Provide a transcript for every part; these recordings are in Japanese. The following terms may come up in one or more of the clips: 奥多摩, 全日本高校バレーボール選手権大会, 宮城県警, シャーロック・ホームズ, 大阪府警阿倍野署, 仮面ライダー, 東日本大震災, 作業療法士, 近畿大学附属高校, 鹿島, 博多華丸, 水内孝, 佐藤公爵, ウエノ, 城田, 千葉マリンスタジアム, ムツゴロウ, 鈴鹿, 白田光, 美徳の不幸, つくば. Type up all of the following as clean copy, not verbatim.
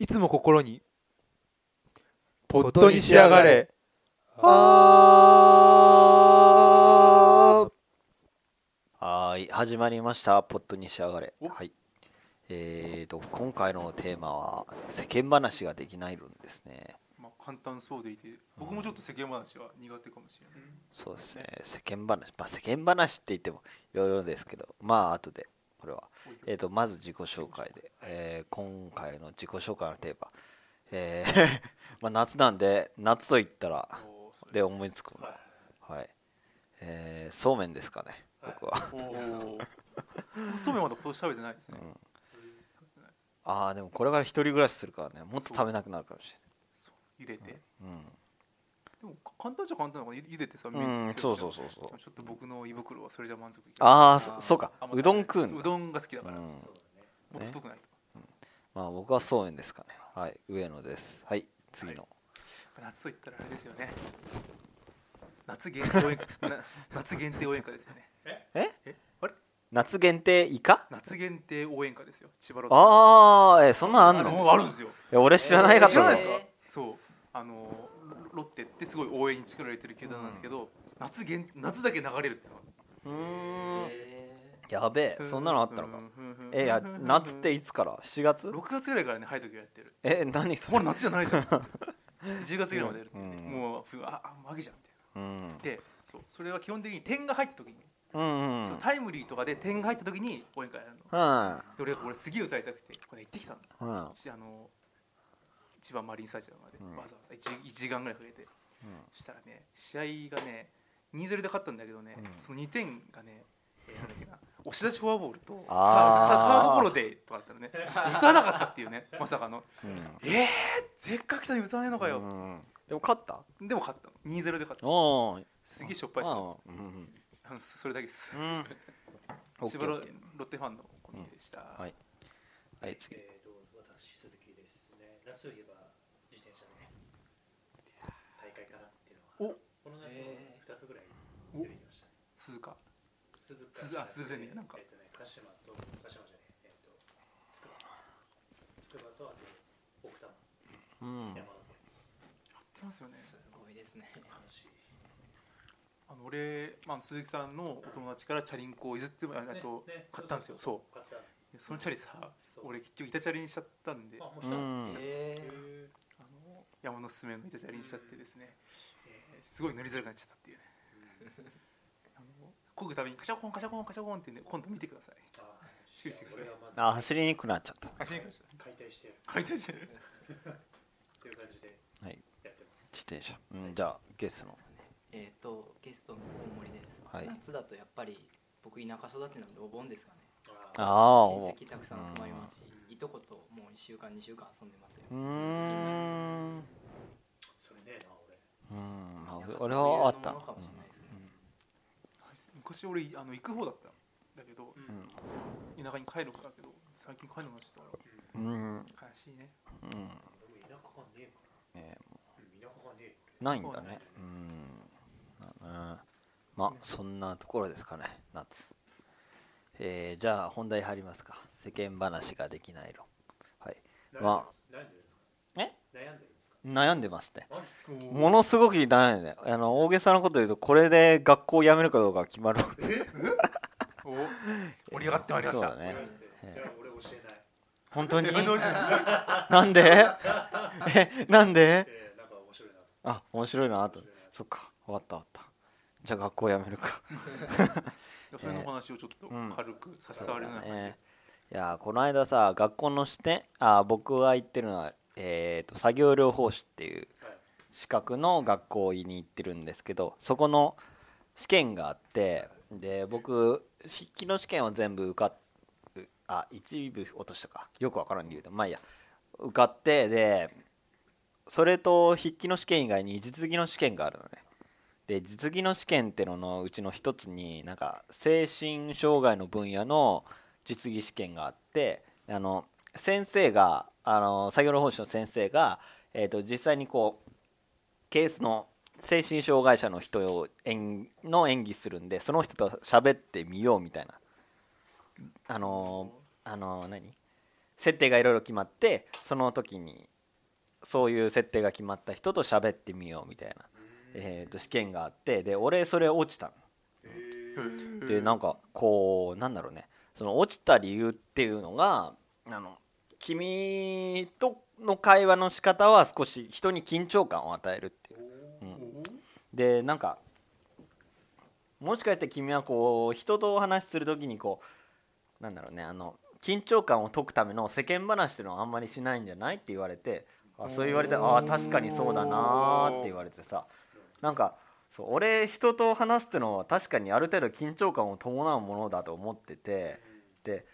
いつも心にポットに仕上がれ。はい、始まりました。ポットに仕上がれ。はい。今回のテーマは世間話ができない論ですね。まあ、簡単そうでいて、僕もちょっと世間話は苦手かもしれない。うん、そうですね。世間話、まあ、世間話って言ってもいろいろですけど、まあ後でこれは、まず自己紹介で、今回の自己紹介のテーマ。まあ夏なんで夏と言ったらで思いつくもの、はい、そうめんですかね、僕は。そうめんまだ今年食べてないですね。ああ、でもこれから一人暮らしするからね、もっと食べなくなるかもしれない。茹でて、でも簡単じゃ簡単なのかな、茹でてさ、麺つけて。そうそうそうそう。ちょっと僕の胃袋はそれじゃ満足いかない。ああ、そうか、うどん食うんだ。うどんが好きだから、もっと太くないと。まあ僕はそうめんですかね。はい、上野です。はい、次の、はい、夏といったらあれですよね、夏限定応援歌夏限定応援歌ですよね。えあれ、夏限定イカ、夏限定応援歌ですよ、千葉ロッテ。ああ、そんなのあるの？あるんですよ。いや、俺知らないかった。知らないですか？そう、ロッテってすごい応援に力入れてる球団なんですけど、夏だけ流れるってのがやべえ、そんなのあったのか。いや、夏っていつから？7月？6月ぐらいからね、ハイドキがやってる。何それ？もう夏じゃないじゃん。10月ぐらいまでやるって、もう冬、秋じゃんみたいな。で、それは基本的に点が入った時に、そのタイムリーとかで点が入った時に応援会やるの。で、俺すげえ歌いたくて、これ行ってきたんだ。千葉マリンスタジアムまでわざわざ 1時間ぐらいかけて。そしたらね、試合がね、2-0で勝ったんだけどね、その2点がね、押し出しフォアボールとサードゴロでとかだったらね、打たなかったっていうね、まさかの、せっかく来たのに打たねえのかよ。でも勝った？でも勝ったの、2-0で勝った。すげえしょっぱいした。それだけです。千葉ロッテファンのコミュニでした。はい、次。私、鈴木ですね。夏といえば自転車ね、大会かなっていうのはこの夏の2つぐらい出てきましたね。鈴鹿、鈴じゃねえ、なんか鹿島と鹿島じゃねえ、つくばとあと奥多摩、山の県やってますよね。すごいですね。俺、鈴木さんのお友達からチャリンコを譲ってもらったと買ったんですよ。そう、そのチャリさ、俺結局板チャリにしちゃったんで、山のすすめの板チャリにしちゃってですね、すごい乗りづらくなっちゃったっていうね。漕ぐたびにカシャコンカシャコンカシャコンってね、今度見てください。注意してください。走りにくくなっちゃった。解体してる。解体してる。という感じでやってます。自転車。じゃあゲストの。ゲストの大森です。夏だとやっぱり僕田舎育ちなのでお盆ですかね。親戚たくさん集まりますし、いとこともう1週間2週間遊んでますよ。それね、俺はあった。昔俺行く方だったんだけど、田舎に帰るからだけど、最近帰るのがちょっと悲しいね。でも田舎がねえからね、ないんだね。まあそんなところですかね、夏。じゃあ本題入りますか。世間話ができない論。はい。まあ悩んでる。悩んでますね。ものすごく悩んで、大げさなこと言うと、これで学校を辞めるかどうか決まる。盛り上がってまいりました。俺教えない。本当に？なんで？なんで？あ、面白いなと。そっか、終わった終わった。じゃあ学校を辞めるか。それの話をちょっと軽く差し障りない。いや、この間さ、学校の視点、僕が行ってるのは。作業療法士っていう資格の学校に行ってるんですけど、そこの試験があって、で僕筆記の試験は全部受かっ一部落としたかよくわからん理由で、まあいいや、受かって、でそれと筆記の試験以外に実技の試験があるのね。で実技の試験ってののうちの一つに、なんか精神障害の分野の実技試験があって、先生が作業療法士の先生が、実際にこうケースの精神障害者の人を演技するんで、その人と喋ってみようみたいな、何設定がいろいろ決まって、その時にそういう設定が決まった人と喋ってみようみたいな、試験があって、で俺それ落ちたの、でなんかこうなんだろうね、その落ちた理由っていうのが、君との会話の仕方は少し人に緊張感を与えるっていう、でなんかもしかして君はこう人とお話しするときにこうなんだろうね、緊張感を解くための世間話っていうのはあんまりしないんじゃないって言われて、あそう言われて、あ確かにそうだなって言われてさ、なんかそう俺人と話すっていうのは確かにある程度緊張感を伴うものだと思ってて、で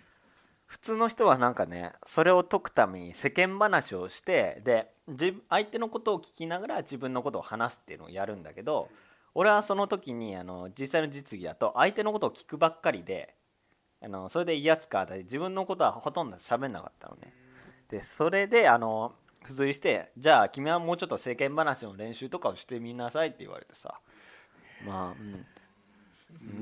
普通の人はなんかね、それを解くために世間話をして、で相手のことを聞きながら自分のことを話すっていうのをやるんだけど、俺はその時に実際の実技だと相手のことを聞くばっかりで、それで威圧感あったり自分のことはほとんど喋んなかったのね。でそれで付随して、じゃあ君はもうちょっと世間話の練習とかをしてみなさいって言われてさ、まあ、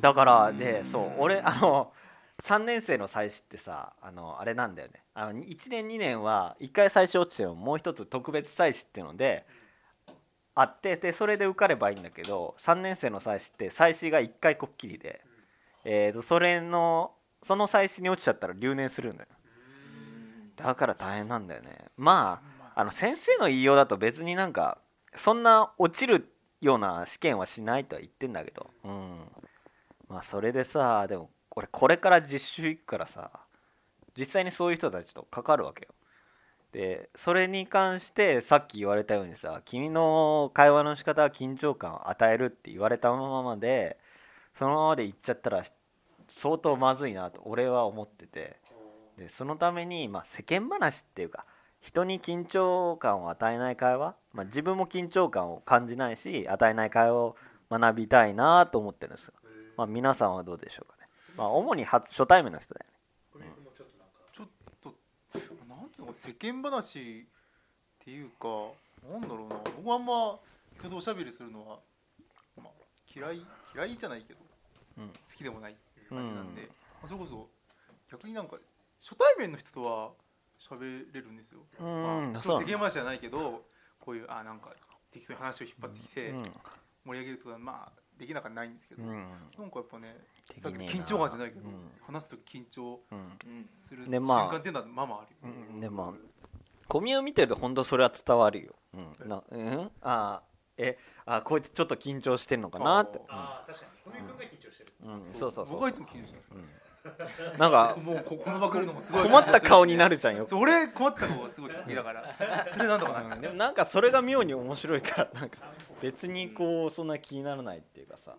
だからでそう俺3年生の最初ってさ、あれなんだよね、1年2年は1回最初落ちてももう一つ特別最初っていうのであって、でそれで受かればいいんだけど、3年生の最初って最初が1回こっきりで、その最初に落ちちゃったら留年するんだよ。だから大変なんだよね。まあ先生の言いようだと別になんかそんな落ちるような試験はしないとは言ってんだけど、まあそれでさ、でも俺これから実習行くからさ、実際にそういう人たちと関わるわけよ。でそれに関してさっき言われたようにさ、君の会話の仕方は緊張感を与えるって言われたままでそのままで行っちゃったら相当まずいなと俺は思ってて、でそのために、まあ、世間話っていうか人に緊張感を与えない会話、まあ、自分も緊張感を感じないし与えない会話を学びたいなと思ってるんですよ。まあ、皆さんはどうでしょうかね。まあ、主に初対面の人だよね。世間話っていうかなんだろうな、僕はあんま人とおしゃべりするのは、まあ、嫌いじゃないけど、好きでもないっていう感じなんで、それこそ逆になんか初対面の人とは喋れるんですよ。世間話じゃないけど、こういうなんか適当に話を引っ張ってきて盛り上げることはまあできなくはないんですけど、なんかやっぱね、さっき緊張感じゃないけど、話すと緊張する瞬間っていうのはまあまああるよね。でまあ小宮を見てると本当それは伝わるよ。こいつちょっと緊張してるのかなって。確かに小宮君が緊張してる。そう僕はいつも緊張してます。なんかもうこの場来るのもすごい困った顔になるじゃんよ。俺困った顔がすごい好きだから、それなんとかなっちゃう。でもなんかそれが妙に面白いから、なんか別にこうそんな気にならないっていうかさ、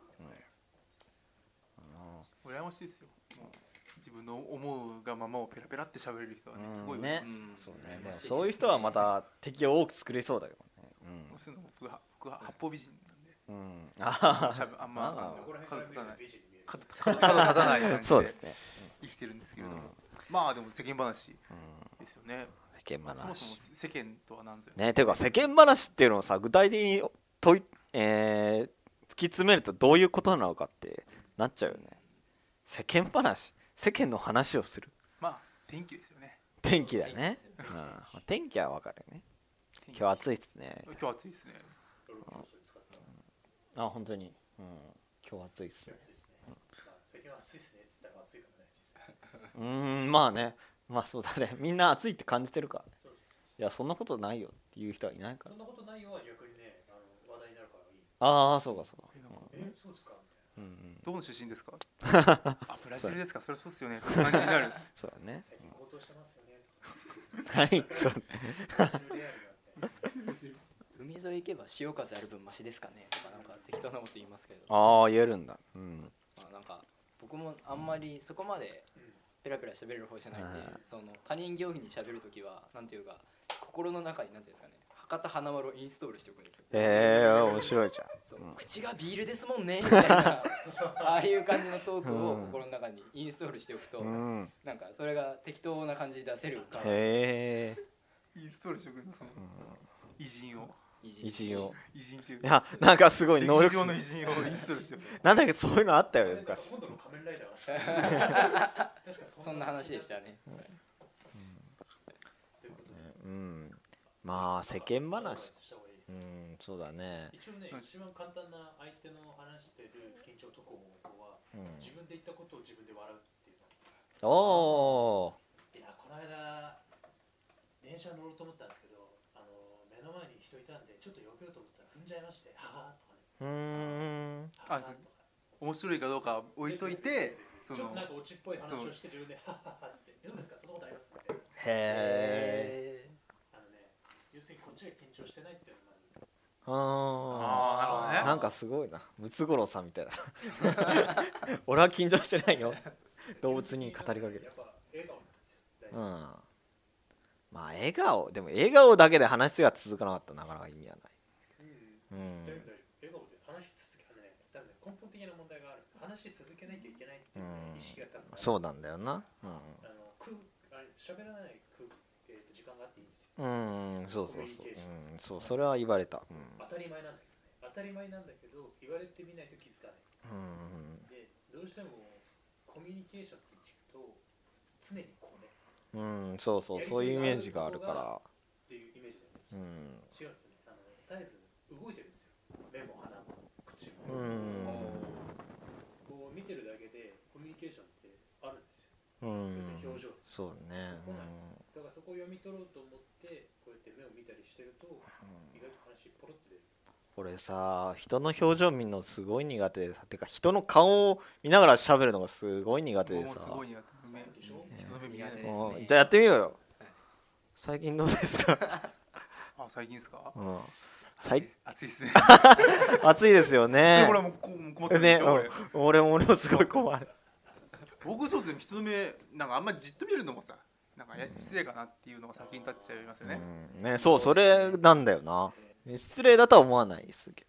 羨ましいですよ。自分の思うがままをペラペラって喋れる人はね、すごいね。そういう人はまた敵を多く作れそうだけどね。そういうの僕は八方美人なんで、あんま角立たない。そうですね、生きてるんですけれども、まあでも世間話ですよね。世間話、そもそも世間とは何ぞやね。ていうか世間話っていうのをさ、具体的に突き詰めるとどういうことなのかってなっちゃうよね。世間話、世間の話をする。まあ天気ですよね。天気だね。天気は分かるよね。今日暑いっすね。今日暑いっすね。あ、本当に。今日暑いっすね。暑いですねって言ったら暑いかもね、実際。まあね、まあそうだね。みんな暑いって感じてるからね。いや、そんなことないよっていう人はいないから。そんなことないよは逆にね、話題になるからいい。ああ、そうかそうか。そうですか。どこの出身ですか。あ、ブラジルですか。それそうですよね。感じになる。そうだね。最近高騰してますよね。はい。そうね。海沿い行けば潮風ある分マシですかねとかなんか適当なこと言いますけど。ああ、言えるんだ。まあなんか。僕もあんまりそこまでペラペラ喋れる方じゃないんで、その他人行儀に喋るときはなんていうか心の中になんていうんですかね、博多華丸をインストールしておくんですよ。面白いじゃん。そう、口がビールですもんねみたいなああいう感じのトークを心の中にインストールしておくと、なんかそれが適当な感じに出せるから。インストールしておくんですもん。偉人を。偉人っていうか、いやなんかすごい能力者の偉人をインストールしてる。なんだっけ、そういうのあったよね昔。今度の仮面ライダーは。確かそんな話でしたね。まあ世間話、うん、そうだね。一応ね、一番簡単な相手の話してる緊張とこは、うん、自分で言ったことを自分で笑うっていうの。おー。いや、この間電車乗ろうと思ったんですけど、目の前に人いたんでちょっと避けようと思ったら踏んじゃいまして、はぁーとかね。はぁーとか。面白いかどうか置いといて、ちょっとなんかオチっぽい話をして自分ではぁはぁって。どうですか、そのことありますって。へー。要するにこっちが緊張してないっていうのああ、なるほどね。なんかすごいな、ムツゴロウさんみたいな。俺は緊張してないよ。動物に語りかける。やっぱ笑顔なんですよ。うん。まあ笑顔、でも笑顔だけで話は続かなかったらなかなか意味はない。うん。うん、だけど笑顔で話し続けない。だから根本的な問題がある。話し続けないといけないっていう意識があったんだ。そうなんだよな。うん。喋らない時間があっていいんですよ。うん、そうそうそう、うん、そう、それは言われた、うん、当たり前なんだけどね、当たり前なんだけど言われてみないと気づかない、うん、でどうしてもコミュニケーションって聞くと常にこうね、うん、そうそう、そういうイメージがあるからっていうイメージだよね、うん、違うんですね、絶えず動いてるんですよ、目も鼻も口も、うん、こう見てるだけでコミュニケーションってあるんですよ、うん、要するに表情、そうね、そこなんです、だからそこを読み取ろうと思ってこうやって目を見たりしてると、うん、意外と話ポロって出る。俺さ、人の表情見るのすごい苦手でさ、てか人の顔を見ながら喋るのがすごい苦手でさ、もうすごい苦手でしょ、人の目苦手ですね。じゃあやってみようよ。最近どうですか？あ、最近ですか？うん。暑いですね。暑いですよね。俺も困ってるでしょ、ね、俺もすごい困る。僕そうですね、人の目なんかあんまりじっと見るのもさ、なんか失礼かなっていうのが先に立っちゃいますよね。うん、ね、そう、それなんだよな。失礼だとは思わないですけ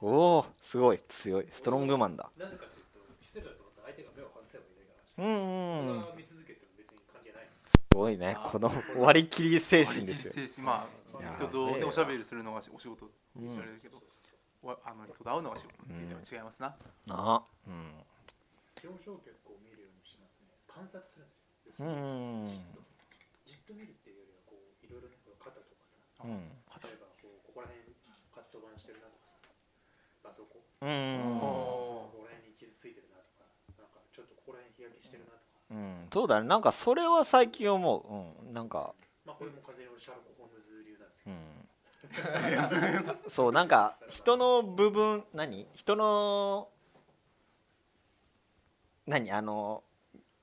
ど。おお、すごい強いストロングマンだ。なぜかというと失礼だと思ったら相手が目を外せばいいから。うんうん。見続けても別に関係ない。すごいね、この割り切り精神ですよ。割り切り精神、まあ人とでおしゃべりするのがお仕事って言われるけど、あの人と会うのが仕事っていうのは違いますな。な、うん。表情結構見るようにしますね。観察するんですよ。うん、じっと見るっていうよりはこういろいろね、肩とかさ、うん、例えばここら辺カットバンしてるなとかさ、あそこ、うん、ここら辺に傷ついてるなとか、なんかちょっとここら辺日焼けしてるなとか、うん、そうだね、なんかそれは最近思う、うん、なんか、まあこれも完全に俺シャーロック・ホームズ流なんですけど、うん、そうなんか人の部分、何？人の何？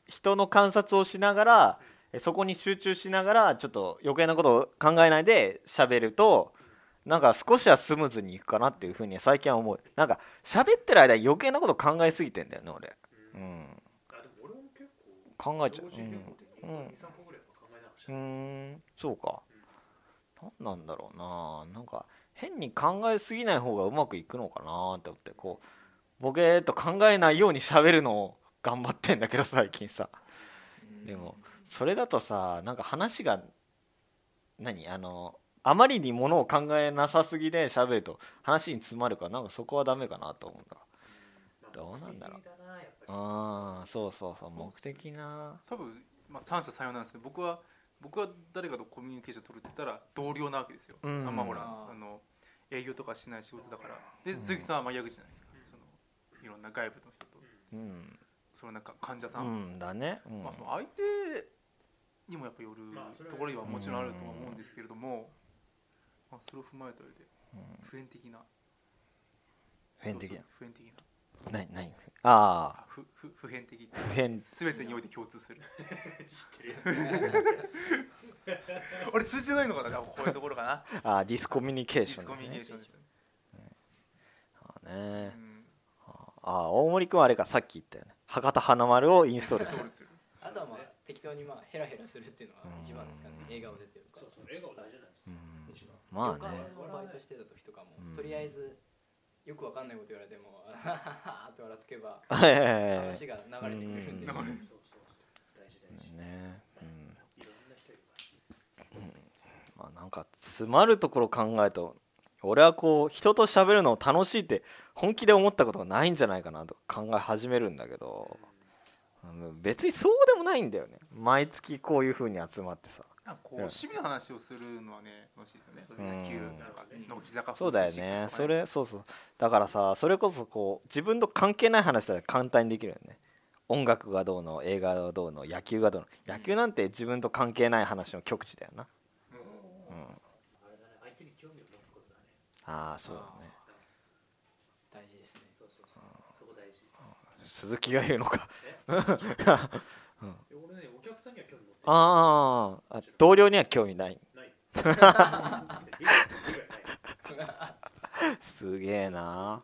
人の観察をしながら、そこに集中しながらちょっと余計なことを考えないで喋ると、なんか少しはスムーズにいくかなっていうふうに最近は思う。なんか喋ってる間余計なこと考えすぎてんだよね俺、うんうん、あでも俺も結構考えちゃう、うんうん、2、3個ぐらい考えなくちゃ、そうか、うん、なんだろうな、なんか変に考えすぎない方がうまくいくのかなって思って、こうボケーっと考えないように喋るのを頑張ってんだけど最近さ、でもそれだとさ、なんか話が何、あまりにものを考えなさすぎで喋ると話に詰まるから、なんかそこはダメかなと思うんだ。どうなんだろう。ああ、そうそうそう、目的な。多分まあ三者三様なんですけど、僕は誰かとコミュニケーション取るって言ったら同僚なわけですよ。うん、まあほら営業とかしない仕事だから。で鈴木さんは真逆じゃないですか。そのいろんな外部の人と。うん。そのなんか患者さん、うんだね、うんまあ、その相手にもやっぱよるところはもちろんあるとは思うんですけれども、まあ、それを踏まえた上で普遍的な、うん、普遍的な何ああ普遍的全てにおいて共通する知ってる俺通じてないのかな、こういうところかなあ、ディスコミュニケーション、ね、ディスコミュニケーションですね、あーね、うんああ大森くんはあれか、さっき言ったよね、博多華丸をインストールするあとはまあ適当にまあヘラヘラするっていうのが一番ですかね、うん、映画を出てるから、そうそう、映画を大事なんですよ、うん、一番まあね、旅館のバイトしてた時とかも、うん、とりあえずよくわかんないこと言われてもハハハって笑っとけば話が流れてくるんで、うん、大事ね、うん、いろんな人いるから、うん、まあなんか詰まるところ考えと、俺はこう人と喋るのを楽しいって本気で思ったことがないんじゃないかなと考え始めるんだけど、別にそうでもないんだよね。毎月こういう風に集まってさ、なんかこう趣味の話をするのはね楽しいですよね。野球とかの膝かそうだよね。それそうそう。だからさ、それこそこう自分と関係ない話だから簡単にできるよね。音楽がどうの、映画がどうの、野球がどうの。野球なんて自分と関係ない話の極致だよな。うん。うん、相手に興味を持つことだね。ああ、そうだね。大事ですね。そうそうそう。そこ大事。鈴木が言うのか。俺ね、お客さんには興味持ってる。ああ、同僚には興味ない。ない。すげえな。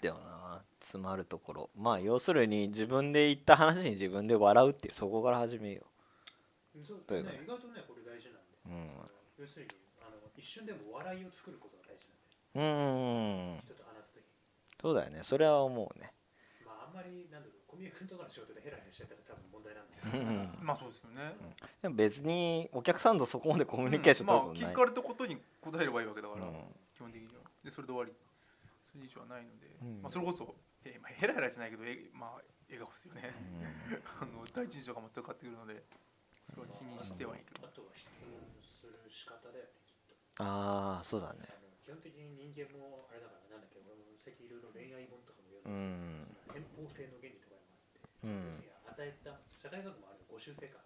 でもな、詰まるところ。まあ要するに自分で言った話に自分で笑うっていう、そこから始めよう。そうだね。意外とね、これ大事なんで。うん。要するに一瞬でも笑いを作ることが大事なんで。人と話すとき。そうだよね。それは思うね。まああんまりなんだろう。コミュニケーションとかの仕事でヘラヘラしてたら多分問題なんだけど、まあそうですよね、うん、でも別にお客さんとそこまでコミュニケーション取ることない、うん、まあ聞かれたことに答えればいいわけだから、うん、基本的にはでそれで終わり、それ以上はないので、うん、まあそれこそ、まあ、ヘラヘラじゃないけど、まあ笑顔ですよね、うん、第一印象が全く変わってくるので、それは気にしてはいる。あとは質問する仕方だよね、きっと。ああ、そうだね。基本的に人間もあれだからなんだっけ、俺も最近いろいろ恋愛本とかも読んで、偏方性の原理とかうん、与えた社会学もある5種世界、与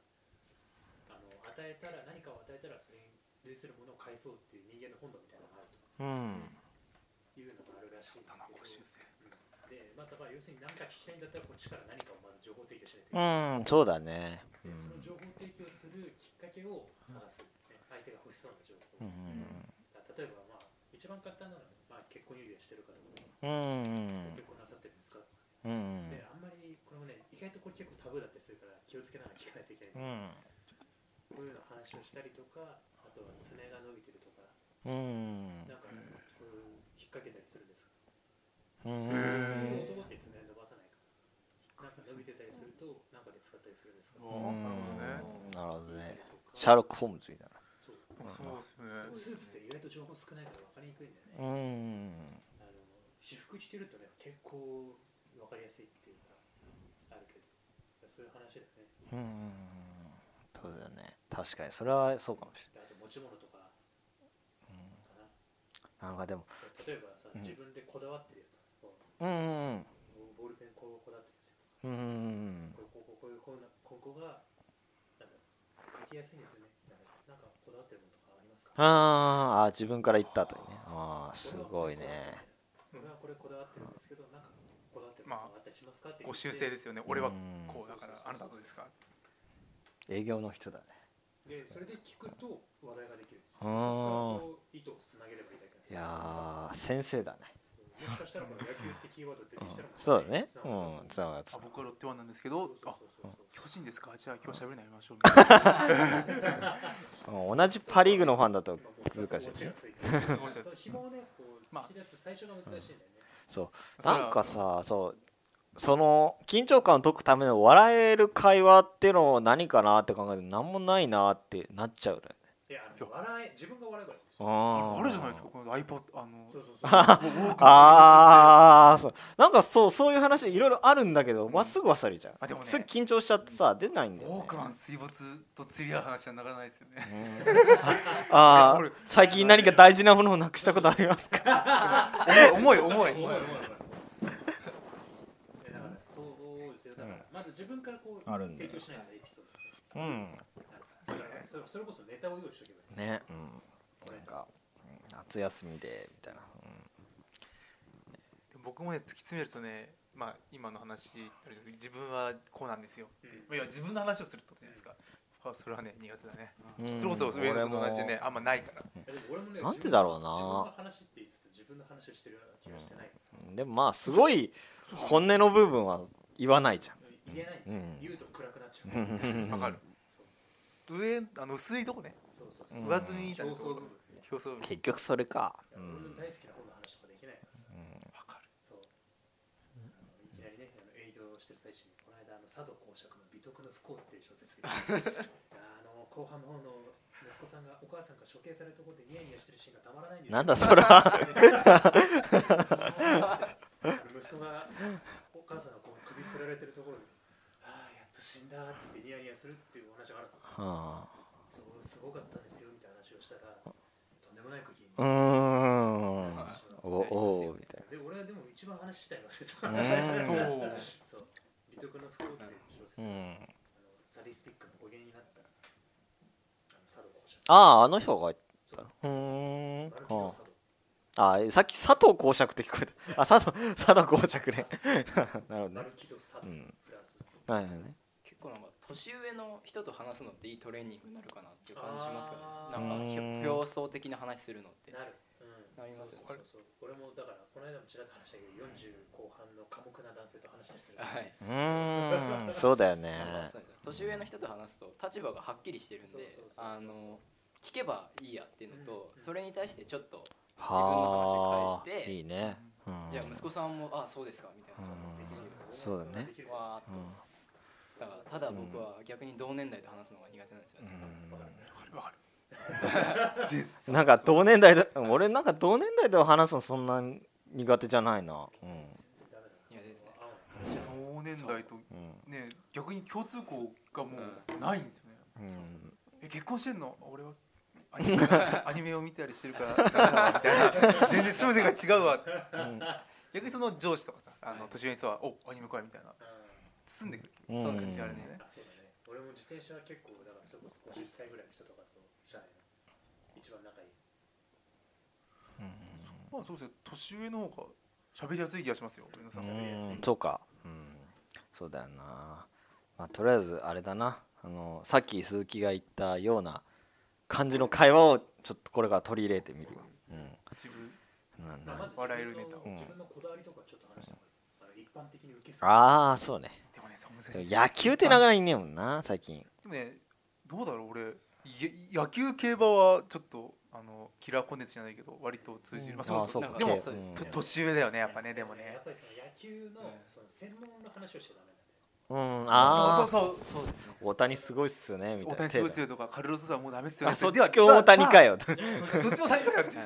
えたら何かを与えたらそれに類するものを返そうっていう人間の本能みたいなのがあると、うん、いうのがあるらしいんだけど、で、まあ、だから要するに何か聞きたいんだったらこっちから何かをまず情報提供しないといけない、うん、そうだね、うん、その情報提供するきっかけを探す、ね、相手が欲しそうな情報、うん、例えば、まあ、一番簡単なのは、まあ、結婚指輪してるかとか、うん、結婚なさってるんですか、うん、であんまりこれもね、意外とこれ結構タブーだったりするから気をつけながら聞かないといけない、うん、こういうの話をしたりとか、あとは爪が伸びてるとか、うん、なんかこう引っ掛けたりするんですけど、男って爪伸ばさないからなんか伸びてたりするとなんかで使ったりするんですけど、うん、なるほどね。シャーロック・ホームズみたいな。そうですね。スーツって意外と情報少ないから分かりにくいんだよね、うん、私服着てるとね、結構分かりやすいっていうかあるけど、そういう話だね。そうだね。確かにそれはそうかもしれない。あと持ち物とか、うん、なんかでも例えばさ、うん、自分でこだわってるやつとか、うん、ボールペンこだわってるやつとか、うん、ここがなんか書きやすいんですよね。なんかこだわってるものとかありますか？ああ、自分から言ったとね。ああ、すごいね。俺はこれこだわってるんですけど、なんか。まあ、ご修正ですよね。俺はこうだからあなたどうですか。営業の人だね。でそれで聞くと話題ができるんですよ。そこから糸をつなげればいいだけです。いや先生だね。もしかしたらこの野球ってキーワード出てきたらそうだね。うん、つながる。僕はロッテファンなんですけど、あ、巨人ですか。じゃあ今日喋れないましょう。同じパリーグのファンだと難しいね。紐をね、こう突き出す最初が難しいんだよね。そうなんかさ、そうその緊張感を解くための笑える会話っていうのを何かなって考えて、何もないなってなっちゃうね。いや、自分が笑えばいいんですよ。あるじゃないですか、この iPod。 ああ、そうなんかそういう話いろいろあるんだけど、まっすぐ忘れちゃう、うん、でもね、すぐ緊張しちゃってさ、出ないんだよね。ウォークマン水没と釣り合う話はならないですよね、うん、ああ、最近何か大事なものをなくしたことありますか？重いそうですよ。だからまず自分からこう提供しないエピソード、うん、それこそネタを用意しておけばいいね。うん、なんか夏休みでみたいな、うん、僕もね、突き詰めるとね、まあ今の話、自分はこうなんですよ、うん、いや自分の話をするってことじゃないですか、うん、それはね、苦手だね、うん、それこそ上の子と同じでね、あんまないから、うん、なんでだろうな。自分の話って言いつつ自分の話をしてるような気がしてない、うん、でもまあすごい本音の部分は言わないじゃん、うん、言えないんですよ、うん、言うと暗くなっちゃう。わかる。上薄いとこね、上積みみたいなとこ、結局それか。俺の大好きな本の話とかできないからさ。分かる。そう。いきなりね、営業してる最中にこの間佐渡公爵の美徳の不幸っていう小説が後半の方の息子さんがお母さんが処刑されるところでニヤニヤしてるシーンがたまらないんですよ。なんだそれは。息子がお母さんがこう首吊られてるところで。死んだってニヤニヤするっていう話があるから、そう、すすごかったですよみたいな話をしたら、とんでもない空気におおみたいな。で俺はでも一番話したいの忘れた。そう。美徳の不幸って小説、サディスティックの語源になった佐藤浩釈。あの人が。さっき佐藤公爵って聞こえた。あ、佐藤公爵ね。なるほどね。はいはいね。結構なんか年上の人と話すのっていいトレーニングになるかなっていう感じしますけど、ね、なんか表層的な話するのってなる、なりますよね。俺もだからこの間もちらっと話したけど、40後半の寡黙な男性と話したりする。はい。そうだよね。年上の人と話すと立場がはっきりしてるんで、聞けばいいやっていうのと、それに対してちょっと自分の話を返して、いいね、じゃあ息子さんもあそうですかみたいな、そうだね、わーっと、ただ僕は逆に同年代と話すのが苦手なんですよね。わかるなんか同年代だ、俺なんか同年代で話すのそんな苦手じゃないな。同年代とね、逆に共通項がもうないんですよね。結婚してんの？俺はアニメを見たりしてるから全然全てが違うわ、逆にその上司とかさ、年上の人はおアニメ来いみたいな包んでくる、そんな感じあるね。俺も自転車は結構だから50歳ぐらいの人とかと社内の一番仲いい、まあそうですね、年上の方が喋りやすい気がしますよ。皆さんそうか、そうだよな。まあとりあえずあれだな、さっき鈴木が言ったような感じの会話をちょっとこれから取り入れてみる。自分なんだ、笑えるネタを、自分のこだわりとかちょっと話してもらって、一般的に受けそう。ああそうね。でもね、そんな難しい。野球ってなかなかいねえもんな最近。でもね、どうだろう、俺野球競馬はちょっとキラーコンテンツじゃないけど割と通じる。まあそうか。でも年上だよねやっぱね。でもね。やっぱりその野球のその専門の話をしてたね。そうですね。大谷すごいっすよねみたいな。大谷すごいっすよとか、カルロスさんもうダメっすよね。そっちは今日大谷かよ。そっちも大谷かよって。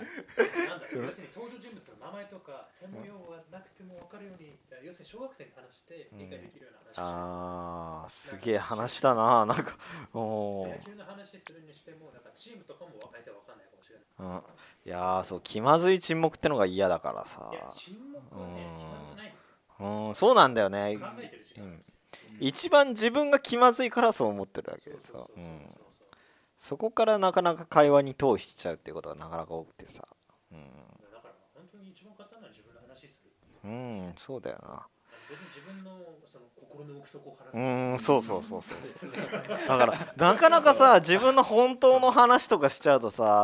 なんだろう、別に登場人物の名前とか専門用語がなくても分かるように、要するに小学生に話して理解できるような話をして。ああ、すげえ話したな。なんかおお。野球の話するにしてもなんかチームとかも分かれて分かんないかもしれない。いやーそう、気まずい沈黙ってのが嫌だからさ。いや沈黙はね、気まずくないですよ。そうなんだよね。考えてる時間。一番自分が気まずいからそう思ってるわけでさ、そこからなかなか会話に通しちゃうっていうことがなかなか多くてさ、だから本当に一番簡単な自分の話する。そうだよな。別に自分のその心の奥底を話す。そうだからなかなかさ、自分の本当の話とかしちゃうとさ、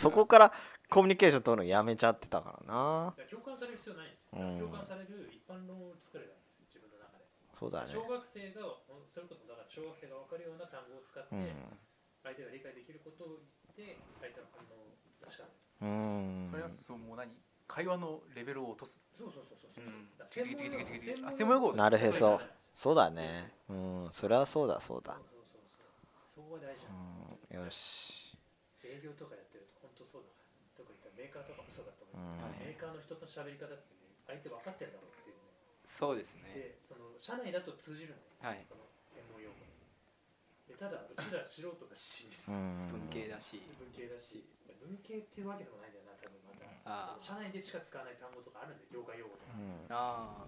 そこからコミュニケーション取るのやめちゃってたからな。共感される必要ないんですよ。共感される一般論を作れば。そうだね、小学生がそれこそだから小学生が分かるような単語を使って相手が理解できることを言って相手の反応を確かめる。それはそう、もう何、会話のレベルを落とす。そう。なるへそ。そうだね。それはそうだそうだ。そこが大事なの。よし。営業とかやってると本当そうだ。特にメーカーとかもそうだと思う。メーカーの人と喋り方ってね、相手分かってるだろう。そうですね。で、その社内だと通じるの。はい。その専門用語。で、ただうちら素人だし、文系だし、文系っていうわけでもないんだよな、多分また。社内でしか使わない単語とかあるんで、業界用語とか。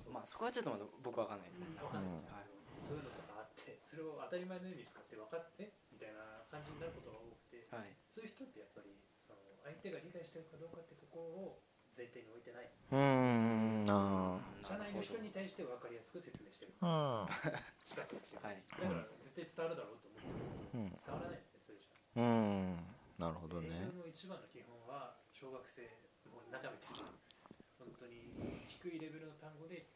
まあそこはちょっとまだ僕わかんないですね。はい。そういうのとかあって、それを当たり前のように使って分かってみたいな感じになることが多くて、はい。そういう人ってやっぱりその相手が理解してるかどうかってところを前提に置いてない。社内の人に対して分かりやすく説明してる。だから絶対伝わるだろうと思って伝わらないですよ、それじゃ。なるほどね。英語の一番の基本は小学生を中身的に本当に低いレベルの単語で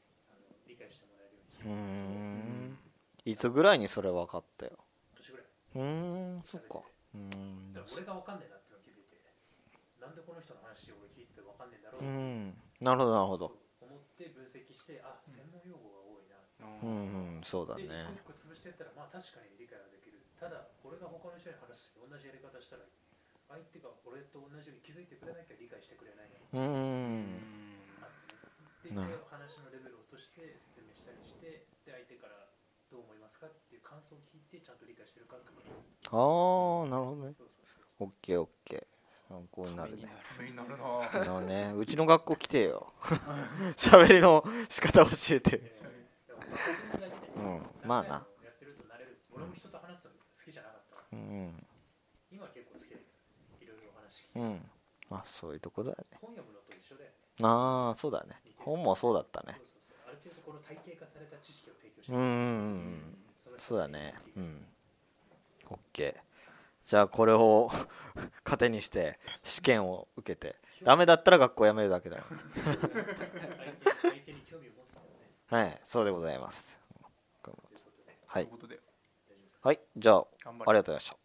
理解してもらえるようにしてる。いつぐらいにそれ分かったよ。年ぐらい。そっか。だから俺が分かんないなってのを気づいて、なんでこの人の話を聞いて分かんないんだろう。なるほどなるほど。思って分析して、あ、専門用語が多いな。そうだね。で、一個一個潰していったら、まあ確かに理解はできる。ただ、俺が他の人に話すと同じやり方したら、相手が俺と同じように気づいてくれなきゃ理解してくれないな。で、一回話のレベルを落として説明したりして、で、相手からどう思いますかっていう感想を聞いてちゃんと理解してるから組みます。ああ、なるほどね。オッケーオッケー。参考になるね。なるね。うちの学校来てよ。喋りの仕方教えて。うん、まあな。やってると慣れる。俺も人と話すの好きじゃなかった。うん。今は結構好きで、いろいろ話聞いて。うん。まあそういうとこだよね。本読むのと一緒だよね。ああ、そうだね。本もそうだったね。ある程度この体系化された知識を提供してる。うん。そうだね。うん。オッケー。じゃあこれを糧にして試験を受けてダメだったら学校辞めるだけだよはい、そうでございます。はい、はい、じゃあありがとうございました。